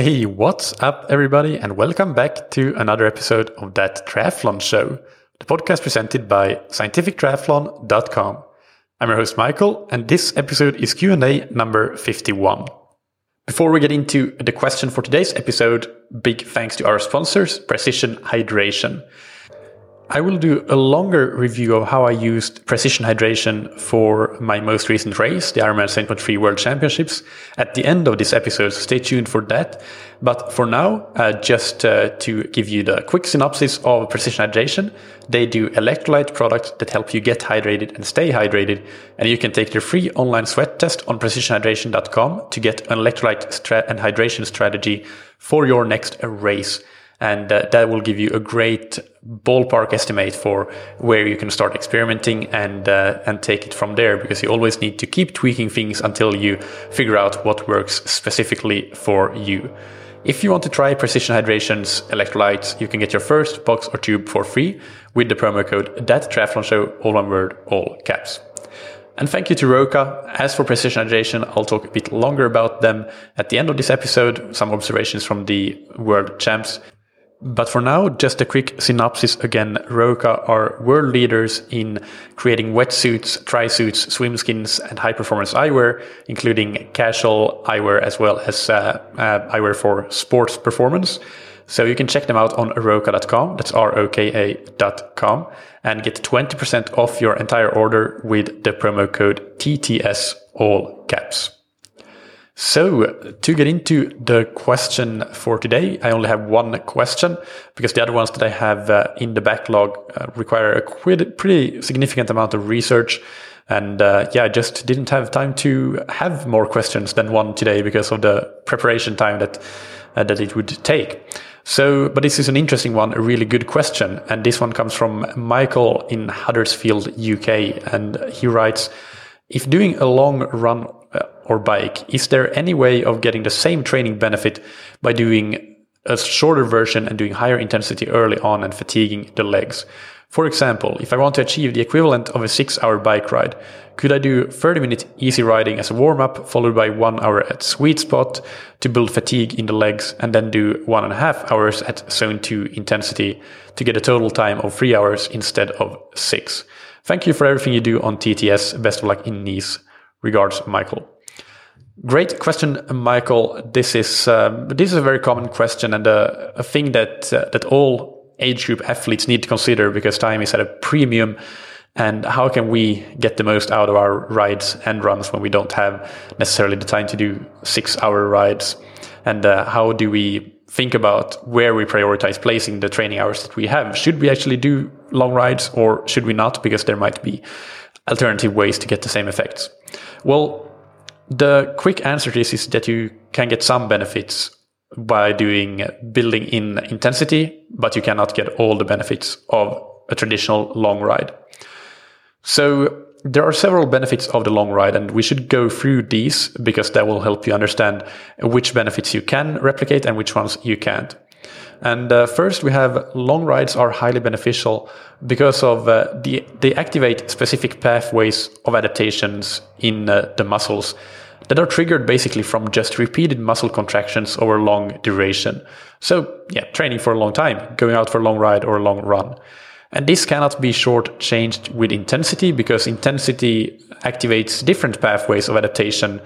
Hey, what's up everybody, and welcome back to another episode of That Triathlon Show, the podcast presented by ScientificTriathlon.com. I'm your host Michael, and this episode is Q&A number 51. Before we get into the question for today's episode, big thanks to our sponsors, Precision Hydration. I will do a longer review of how I used Precision Hydration for my most recent race, the Ironman 70.3 World Championships, at the end of this episode, so stay tuned for that. But for now, just to give you the quick synopsis of Precision Hydration, they do electrolyte products that help you get hydrated and stay hydrated, and you can take their free online sweat test on precisionhydration.com to get an electrolyte and hydration strategy for your next race. And that will give you a great ballpark estimate for where you can start experimenting and take it from there, because you always need to keep tweaking things until you figure out what works specifically for you. If you want to try Precision Hydration's electrolytes, you can get your first box or tube for free with the promo code ThatTriathlonShow, all one word, all caps. And thank you to Roka. As for Precision Hydration, I'll talk a bit longer about them at the end of this episode, some observations from the World Champs. But for now, just a quick synopsis again. Roka are world leaders in creating wetsuits, tri-suits, swimskins, and high-performance eyewear, including casual eyewear as well as eyewear for sports performance. So you can check them out on Roka.com, that's Roka.com, and get 20% off your entire order with the promo code TTS, all caps. So to get into the question for today, I only have one question because the other ones that I have in the backlog require a pretty significant amount of research. And I just didn't have time to have more questions than one today because of the preparation time that it would take. So, but this is an interesting one, a really good question. And this one comes from Michael in Huddersfield, UK. And he writes, if doing a long run or bike, is there any way of getting the same training benefit by doing a shorter version and doing higher intensity early on and fatiguing the legs? For example, if I want to achieve the equivalent of a 6-hour bike ride, could I do 30-minute easy riding as a warm-up followed by 1 hour at sweet spot to build fatigue in the legs, and then do 1.5 hours at zone 2 intensity to get a total time of 3 hours instead of 6? Thank you for everything you do on TTS. Best of luck in Nice. Regards, Michael. Great question, Michael. This is a very common question, and a thing that all age group athletes need to consider, because time is at a premium. And how can we get the most out of our rides and runs when we don't have necessarily the time to do 6-hour rides? And how do we think about where we prioritize placing the training hours that we have? Should we actually do long rides, or should we not? Because there might be alternative ways to get the same effects. Well, the quick answer to this is that you can get some benefits by building in intensity, but you cannot get all the benefits of a traditional long ride. So there are several benefits of the long ride, and we should go through these because that will help you understand which benefits you can replicate and which ones you can't. And first, we have long rides are highly beneficial because of they activate specific pathways of adaptations in the muscles that are triggered basically from just repeated muscle contractions over long duration. So yeah, training for a long time, going out for a long ride or a long run. And this cannot be shortchanged with intensity, because intensity activates different pathways of adaptation,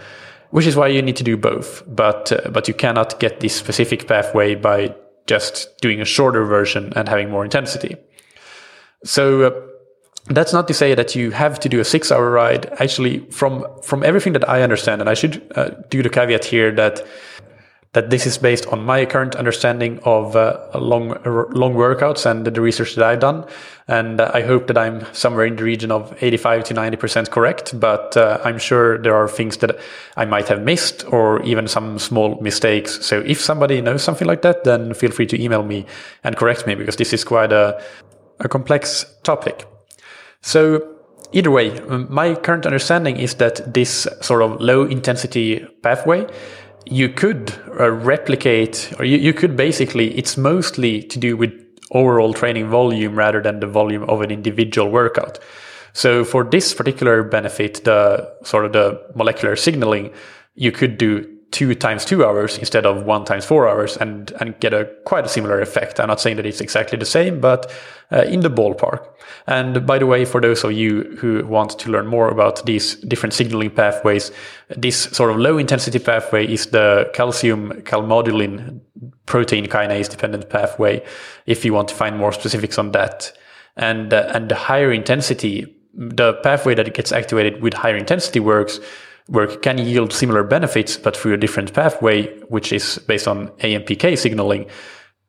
which is why you need to do both. But you cannot get this specific pathway by just doing a shorter version and having more intensity. So that's not to say that you have to do a 6-hour ride. Actually, from everything that I understand, and I should do the caveat here that this is based on my current understanding of long workouts and the research that I've done. And I hope that I'm somewhere in the region of 85 to 90% correct, but I'm sure there are things that I might have missed, or even some small mistakes. So if somebody knows something like that, then feel free to email me and correct me, because this is quite a complex topic. So either way, my current understanding is that this sort of low intensity pathway, you could replicate, or you could basically, it's mostly to do with overall training volume rather than the volume of an individual workout. So for this particular benefit, the molecular signaling, you could do 2 times 2 hours instead of 1 times 4 hours and get a quite a similar effect. I'm not saying that it's exactly the same, but in the ballpark. And by the way, for those of you who want to learn more about these different signaling pathways, this sort of low intensity pathway is the calcium calmodulin protein kinase dependent pathway, if you want to find more specifics on that. And the higher intensity, the pathway that gets activated with higher intensity work can yield similar benefits, but through a different pathway, which is based on AMPK signaling.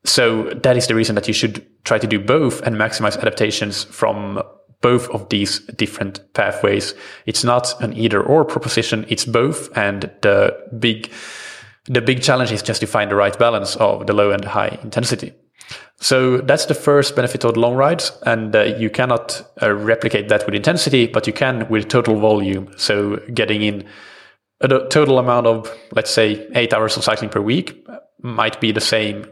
So that is the reason that you should try to do both and maximize adaptations from both of these different pathways. It's not an either or proposition, it's both. And the big challenge is just to find the right balance of the low and high intensity. So that's the first benefit of the long rides, and you cannot replicate that with intensity, but you can with total volume. So getting in a total amount of, let's say, 8 hours of cycling per week might be the same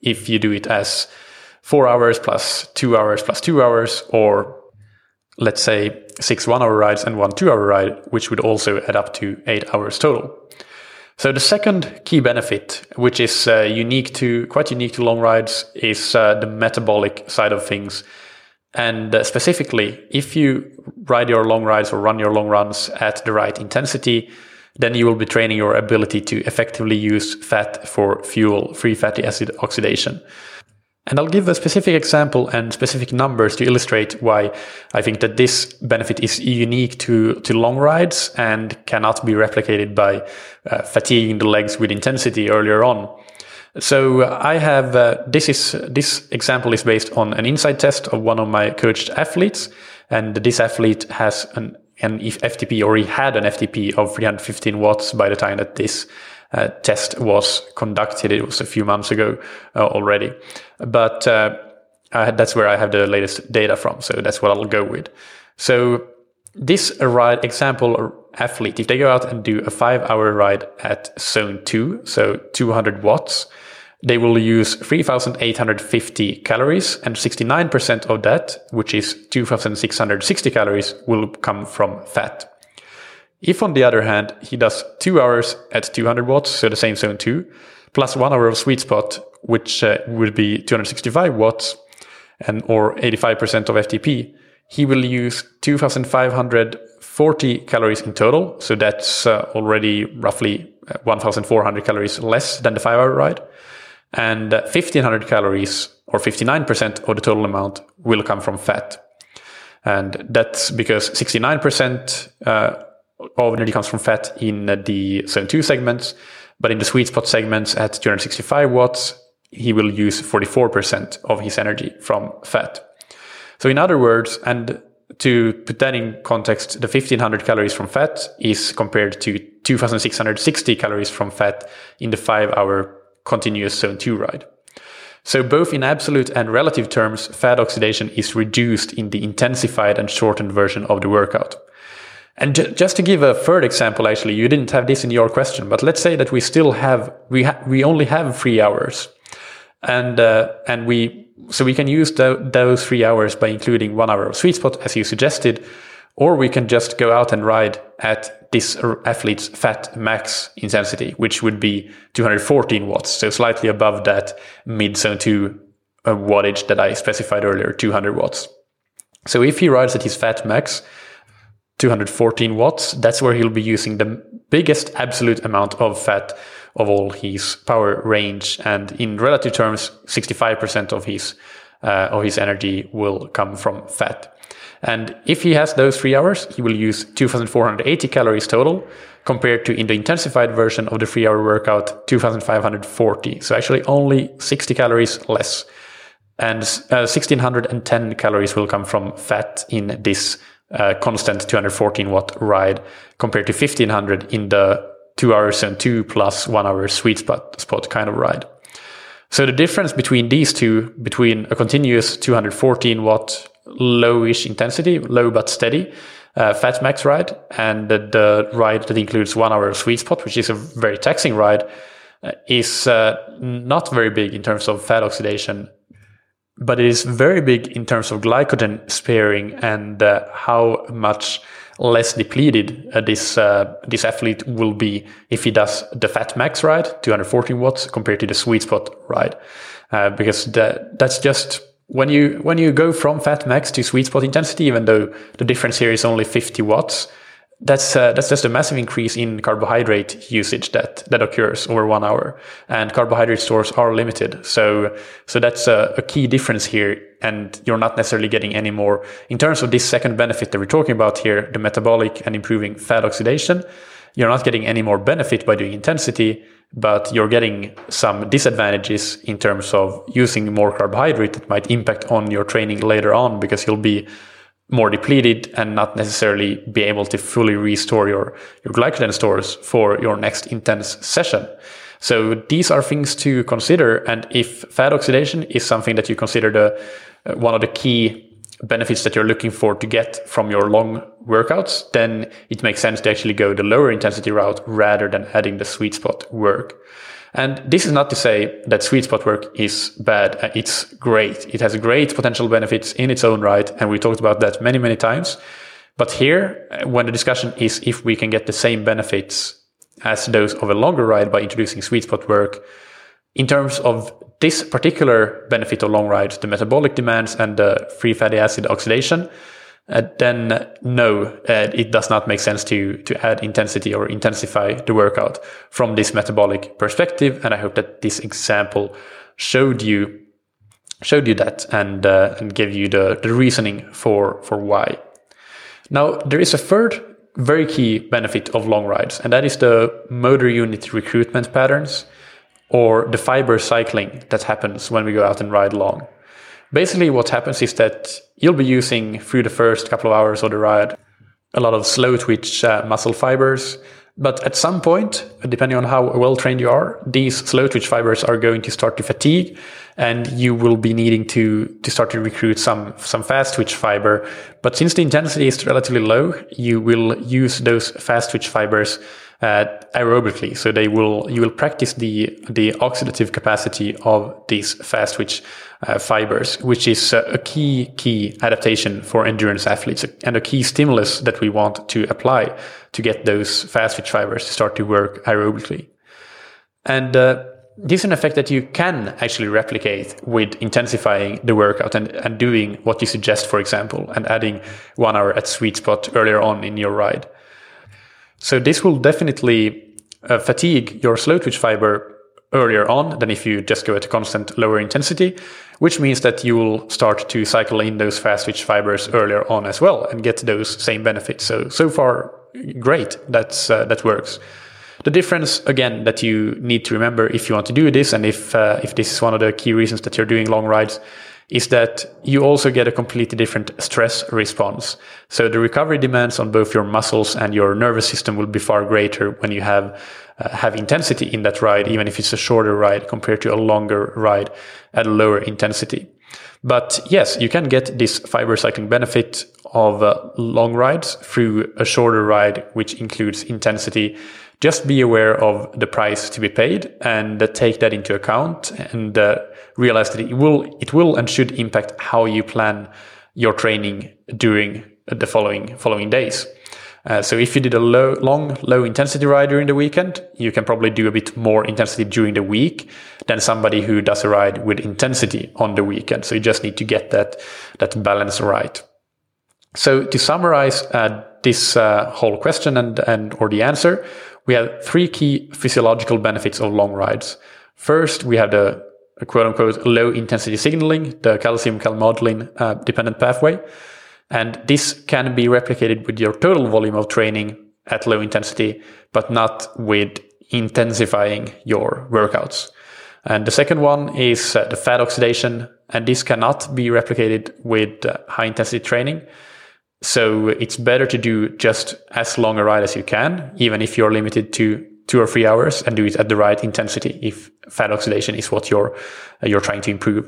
if you do it as 4 hours plus 2 hours plus 2 hours, or let's say 6 1-hour rides and 1 2-hour ride, which would also add up to 8 hours total. So the second key benefit, which is quite unique to long rides, is the metabolic side of things. And specifically, if you ride your long rides or run your long runs at the right intensity, then you will be training your ability to effectively use fat for fuel, free fatty acid oxidation. And I'll give a specific example and specific numbers to illustrate why I think that this benefit is unique to long rides and cannot be replicated by fatiguing the legs with intensity earlier on. So I have this example is based on an inside test of one of my coached athletes, and this athlete has an FTP, or he had an FTP of 315 watts by the time that this test was conducted. It was a few months ago already, but that's where I have the latest data from, so that's what I'll go with. So this ride example athlete, if they go out and do a 5-hour ride at zone 2, so 200 watts, they will use 3,850 calories, and 69% of that, which is 2,660 calories, will come from fat. If, on the other hand, he does 2 hours at 200 watts, so the same zone 2, plus 1 hour of sweet spot, which would be 265 watts, and or 85% of FTP, he will use 2,540 calories in total. So that's already roughly 1,400 calories less than the 5-hour ride. And 1,500 calories, or 59% of the total amount, will come from fat. And that's because 69% of energy comes from fat in the zone 2 segments, but in the sweet spot segments at 265 watts, he will use 44% of his energy from fat. So in other words, and to put that in context, the 1,500 calories from fat is compared to 2,660 calories from fat in the 5-hour continuous zone 2 ride. So both in absolute and relative terms, fat oxidation is reduced in the intensified and shortened version of the workout. And just to give a third example, actually, you didn't have this in your question, but let's say that we still have, we only have 3 hours, and we can use those 3 hours by including 1 hour of sweet spot, as you suggested, or we can just go out and ride at this athlete's fat max intensity, which would be 214 watts, so slightly above that mid zone 2 wattage that I specified earlier, 200 watts. So if he rides at his fat max, 214 watts, that's where he'll be using the biggest absolute amount of fat of all his power range, and in relative terms, 65% of his energy will come from fat. And if he has those 3 hours, he will use 2,480 calories total, compared to in the intensified version of the 3-hour workout, 2,540. So actually only 60 calories less, and 1,610 calories will come from fat in this constant 214 watt ride, compared to 1,500 in the 2 hours and 2 plus 1 hour sweet spot kind of ride. So the difference between these two, between a continuous 214 watt lowish intensity, low but steady fat max ride, and the ride that includes 1 hour of sweet spot, which is a very taxing ride, is not very big in terms of fat oxidation. but it is very big in terms of glycogen sparing and how much less depleted this athlete will be if he does the fat max ride, 214 watts compared to the sweet spot ride, because that's just when you go from fat max to sweet spot intensity, even though the difference here is only 50 watts. That's just a massive increase in carbohydrate usage that occurs over 1 hour, and carbohydrate stores are limited. So that's a key difference here, and you're not necessarily getting any more. In terms of this second benefit that we're talking about here, the metabolic and improving fat oxidation, you're not getting any more benefit by doing intensity, but you're getting some disadvantages in terms of using more carbohydrate that might impact on your training later on, because you'll be more depleted and not necessarily be able to fully restore your glycogen stores for your next intense session. So these are things to consider. And if fat oxidation is something that you consider one of the key benefits that you're looking for to get from your long workouts, then it makes sense to actually go the lower intensity route rather than adding the sweet spot work. And this is not to say that sweet spot work is bad. It's great. It has great potential benefits in its own right. And we talked about that many, many times. But here, when the discussion is if we can get the same benefits as those of a longer ride by introducing sweet spot work, in terms of this particular benefit of long rides, the metabolic demands and the free fatty acid oxidation, then no, it does not make sense to add intensity or intensify the workout from this metabolic perspective. And I hope that this example showed you that and gave you the reasoning for why. Now, there is a third very key benefit of long rides, and that is the motor unit recruitment patterns or the fiber cycling that happens when we go out and ride long. Basically, what happens is that you'll be using, through the first couple of hours of the ride, a lot of slow twitch muscle fibers. But at some point, depending on how well trained you are, these slow twitch fibers are going to start to fatigue, and you will be needing to start to recruit some fast twitch fiber. But since the intensity is relatively low, you will use those fast twitch fibers aerobically, so you will practice the oxidative capacity of these fast twitch fibers, which is a key adaptation for endurance athletes and a key stimulus that we want to apply to get those fast twitch fibers to start to work aerobically. And this is an effect that you can actually replicate with intensifying the workout and doing what you suggest, for example, and adding 1 hour at sweet spot earlier on in your ride. So this will definitely fatigue your slow twitch fiber earlier on than if you just go at a constant lower intensity, which means that you will start to cycle in those fast twitch fibers earlier on as well and get those same benefits. So far, great. That works. The difference, again, that you need to remember if you want to do this, and if this is one of the key reasons that you're doing long rides, is that you also get a completely different stress response. So the recovery demands on both your muscles and your nervous system will be far greater when you have intensity in that ride, even if it's a shorter ride compared to a longer ride at a lower intensity. But yes, you can get this fiber cycling benefit of long rides through a shorter ride, which includes intensity. Just be aware of the price to be paid and take that into account, and realize that it will and should impact how you plan your training during the following days. So if you did a long, low intensity ride during the weekend, you can probably do a bit more intensity during the week than somebody who does a ride with intensity on the weekend. So you just need to get that balance right. So to summarize this whole question and the answer, we have three key physiological benefits of long rides. First, we have the quote-unquote low intensity signaling, the calcium-calmodulin dependent pathway. And this can be replicated with your total volume of training at low intensity, but not with intensifying your workouts. And the second one is the fat oxidation, and this cannot be replicated with high intensity training. So it's better to do just as long a ride as you can, even if you're limited to 2 or 3 hours, and do it at the right intensity if fat oxidation is what you're trying to improve.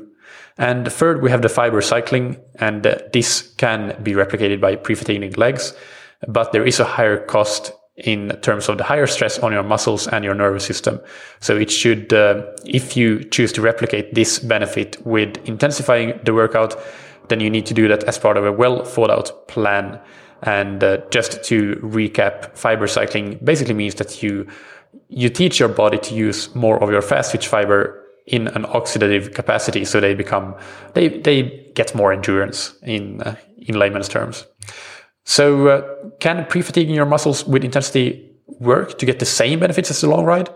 And third, we have the fiber cycling, and this can be replicated by pre-fatiguing legs, but there is a higher cost in terms of the higher stress on your muscles and your nervous system. So it should, if you choose to replicate this benefit with intensifying the workout, then you need to do that as part of a well thought out plan. And just to recap, fiber cycling basically means that you teach your body to use more of your fast twitch fiber in an oxidative capacity, so they get more endurance in layman's terms. So can pre-fatiguing your muscles with intensity work to get the same benefits as the long ride?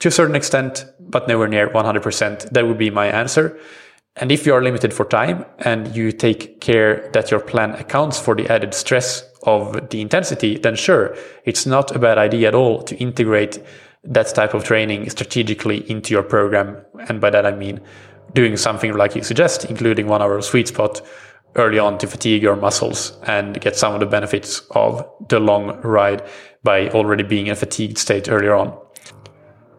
To a certain extent, but nowhere near 100%. That would be my answer. And if you are limited for time and you take care that your plan accounts for the added stress of the intensity, then sure, it's not a bad idea at all to integrate that type of training strategically into your program. And by that I mean doing something like you suggest, including 1 hour of sweet spot early on to fatigue your muscles and get some of the benefits of the long ride by already being in a fatigued state earlier on.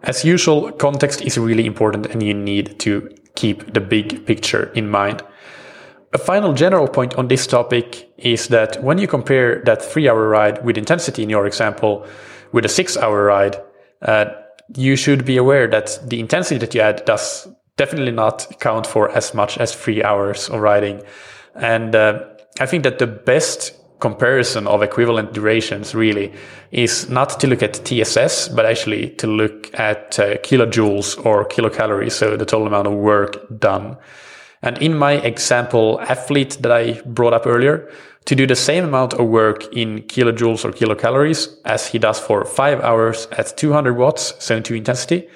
As usual, context is really important and you need to keep the big picture in mind. A final general point on this topic is that when you compare that 3-hour ride with intensity in your example with a 6-hour ride, you should be aware that the intensity that you add does definitely not count for as much as 3 hours of riding. And I think that the best comparison of equivalent durations really is not to look at TSS, but actually to look at kilojoules or kilocalories, so the total amount of work done. And in my example athlete that I brought up earlier, to do the same amount of work in kilojoules or kilocalories as he does for 5 hours at 200 watts, zone 2 intensity,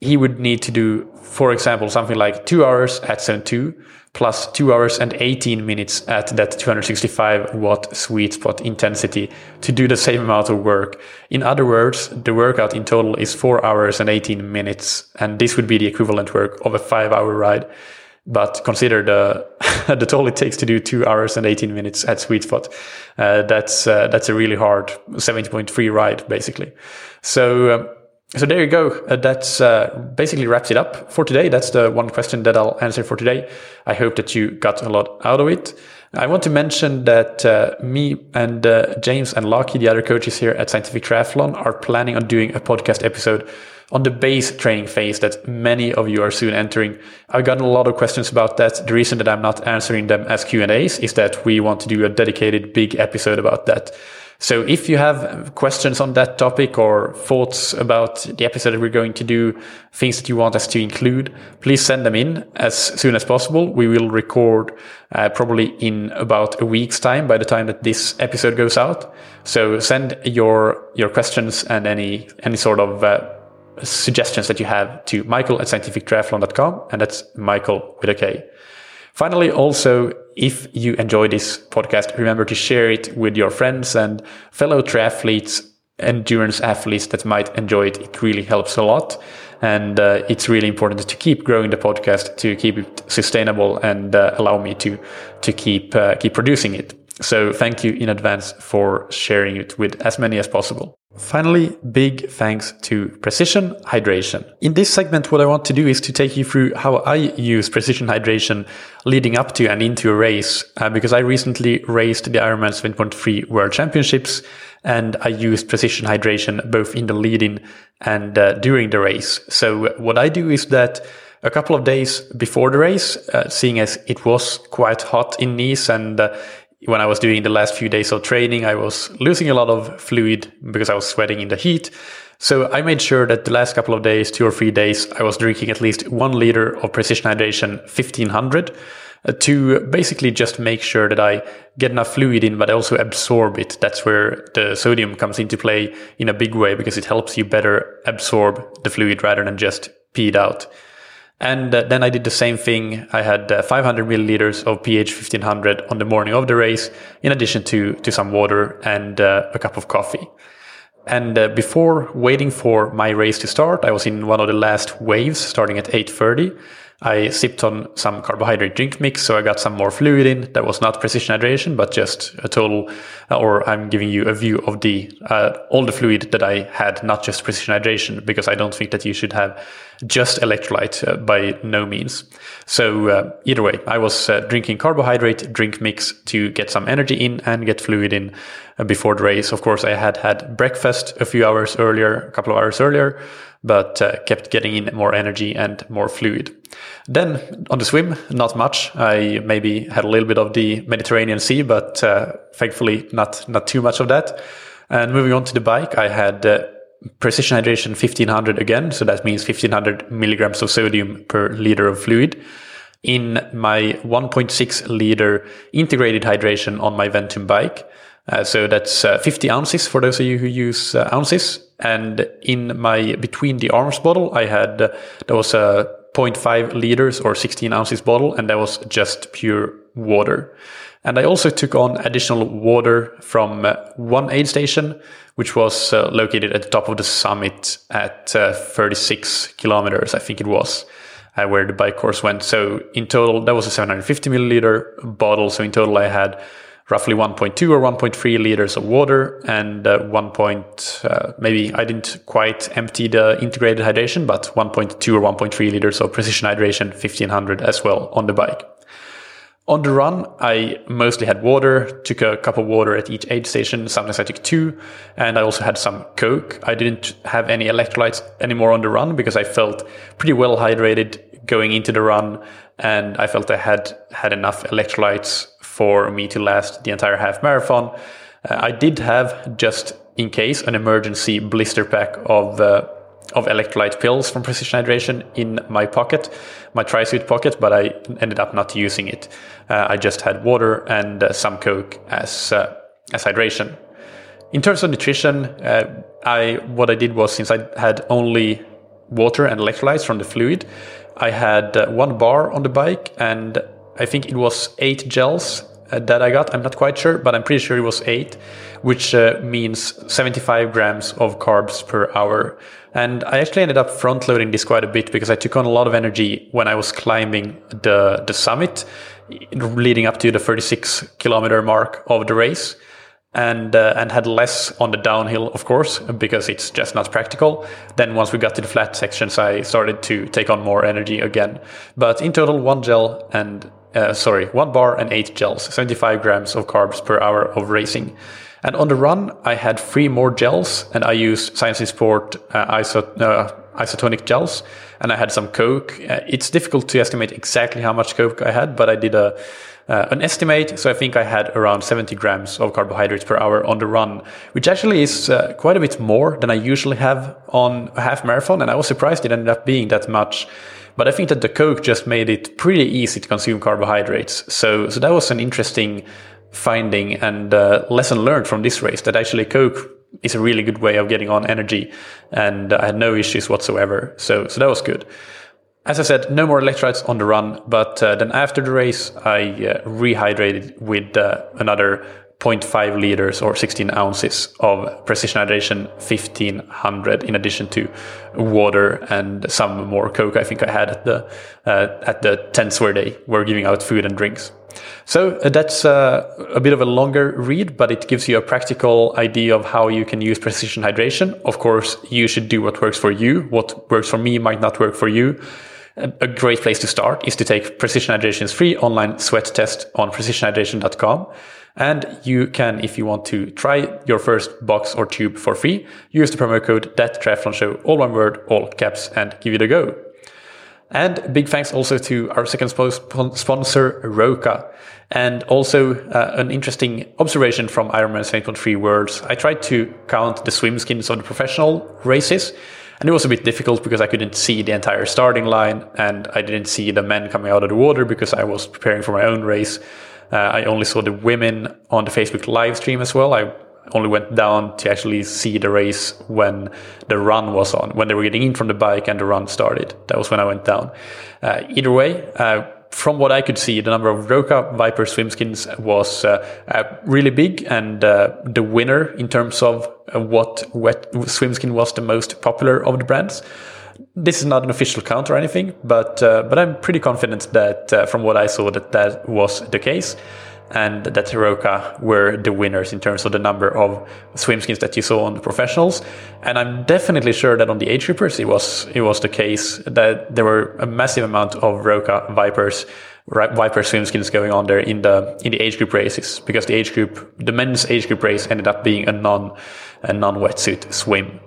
he would need to do, for example, something like 2 hours at zone 2 plus 2 hours and 18 minutes at that 265 watt sweet spot intensity to do the same amount of work. In other words, the workout in total is 4 hours and 18 minutes, and this would be the equivalent work of a 5-hour ride. But consider the toll it takes to do 2 hours and 18 minutes at sweet spot. That's a really hard 70.3 ride, basically. So there you go. That's basically wraps it up for today. That's the one question that I'll answer for today. I hope that you got a lot out of it. I want to mention that me and James and Lockie, the other coaches here at Scientific Triathlon, are planning on doing a podcast episode on the base training phase that many of you are soon entering. I've gotten a lot of questions about that. The reason that I'm not answering them as Q&As is that we want to do a dedicated big episode about that. So if you have questions on that topic or thoughts about the episode that we're going to do, things that you want us to include, please send them in as soon as possible. We will record probably in about a week's time by the time that this episode goes out. So send your questions and any sort of suggestions that you have to michael@scientifictriathlon.com, and that's Michael with a K. Finally, also, if you enjoy this podcast, remember to share it with your friends and fellow triathletes, endurance athletes that might enjoy it. It really helps a lot. And it's really important to keep growing the podcast, to keep it sustainable and allow me to keep producing it. So thank you in advance for sharing it with as many as possible. Finally, big thanks to Precision Hydration. In this segment, what I want to do is to take you through how I use Precision Hydration leading up to and into a race, because I recently raced the Ironman 70.3 World Championships, and I used Precision Hydration both in the lead-in and during the race. So what I do is that a couple of days before the race, seeing as it was quite hot in Nice and when I was doing the last few days of training, I was losing a lot of fluid because I was sweating in the heat. So I made sure that the last couple of days, 2 or 3 days, I was drinking at least 1 liter of Precision Hydration 1500 to basically just make sure that I get enough fluid in, but I also absorb it. That's where the sodium comes into play in a big way, because it helps you better absorb the fluid rather than just pee it out. And then I did the same thing. I had 500 milliliters of pH 1500 on the morning of the race, in addition to some water and a cup of coffee. And before waiting for my race to start, I was in one of the last waves starting at 8:30. I sipped on some carbohydrate drink mix, so I got some more fluid in. That was not precision hydration, but just a total, or I'm giving you a view of the all the fluid that I had, not just precision hydration, because I don't think that you should have just electrolyte by no means. So either way, I was drinking carbohydrate drink mix to get some energy in and get fluid in before the race. Of course, I had breakfast a couple of hours earlier, but kept getting in more energy and more fluid. Then on the swim, not much. I maybe had a little bit of the Mediterranean Sea, but thankfully not too much of that. And moving on to the bike, I had precision hydration 1500 again. So that means 1500 milligrams of sodium per liter of fluid. In my 1.6 liter integrated hydration on my Ventum bike. So that's 50 ounces for those of you who use ounces. And in my between the arms bottle, I had, that was a 0.5 liters or 16 ounces bottle, and that was just pure water. And I also took on additional water from one aid station, which was located at the top of the summit at 36 kilometers, I think it was, where the bike course went. So in total, that was a 750 milliliter bottle. So in total, I had roughly 1.2 or 1.3 liters of water and maybe I didn't quite empty the integrated hydration, but 1.2 or 1.3 liters of precision hydration, 1500 as well on the bike. On the run, I mostly had water, took a cup of water at each aid station. Sometimes I took two, and I also had some Coke. I didn't have any electrolytes anymore on the run because I felt pretty well hydrated going into the run, and I felt I had enough electrolytes for me to last the entire half marathon. I did have, just in case, an emergency blister pack of electrolyte pills from precision hydration in my pocket, my tri-suit pocket, but I ended up not using it. I just had water and some Coke as hydration. In terms of nutrition, what I did was, since I had only water and electrolytes from the fluid, I had one bar on the bike, and I think it was 8 gels that I got. I'm not quite sure, but I'm pretty sure it was 8, which means 75 grams of carbs per hour. And I actually ended up front loading this quite a bit because I took on a lot of energy when I was climbing the summit leading up to the 36 kilometer mark of the race. And had less on the downhill, of course, because it's just not practical. Then once we got to the flat sections, I started to take on more energy again. But in total, one bar and 8 gels, 75 grams of carbs per hour of racing. And on the run, I had 3 more gels, and I used Science in Sport isotonic gels, and I had some Coke. It's difficult to estimate exactly how much Coke I had, but I did an estimate. So I think I had around 70 grams of carbohydrates per hour on the run, which actually is quite a bit more than I usually have on a half marathon. And I was surprised it ended up being that much. But I think that the Coke just made it pretty easy to consume carbohydrates. So that was an interesting finding and lesson learned from this race, that actually Coke is a really good way of getting on energy, and I had no issues whatsoever. So that was good. As I said, no more electrolytes on the run, but then after the race, I rehydrated with another 0.5 liters or 16 ounces of precision hydration 1500, in addition to water and some more Coke I think I had at the tents where they were giving out food and drinks. So that's a bit of a longer read, but it gives you a practical idea of how you can use precision hydration. Of course, you should do what works for you. What works for me might not work for you. A great place to start is to take Precision Hydration's free online sweat test on precisionhydration.com. And you can, if you want to try your first box or tube for free, use the promo code ThatTriathlonShow, all one word, all caps, and give it a go. And big thanks also to our second sponsor, Roka. And also an interesting observation from Ironman 70.3 Worlds. I tried to count the swim skins on the professional races, and it was a bit difficult because I couldn't see the entire starting line, and I didn't see the men coming out of the water because I was preparing for my own race. I only saw the women on the Facebook live stream as well. I only went down to actually see the race when the run was on, when they were getting in from the bike and the run started. That was when I went down. Either way, from what I could see, the number of Roka Viper swimskins was really big, and the winner in terms of what wet swimskin was the most popular of the brands This is not an official count or anything, but I'm pretty confident that from what I saw that was the case, and that Roka were the winners in terms of the number of swimskins that you saw on the professionals. And I'm definitely sure that on the age groupers it was the case that there were a massive amount of Roka Viper swimskins going on there in the age group races, because the men's age group race ended up being a non wetsuit swim.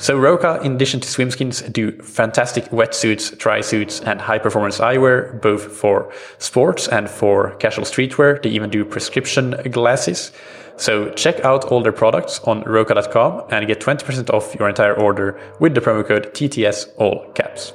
So Roka, in addition to swimskins, do fantastic wetsuits, tri-suits, and high-performance eyewear, both for sports and for casual streetwear. They even do prescription glasses. So check out all their products on Roka.com and get 20% off your entire order with the promo code TTS, all caps.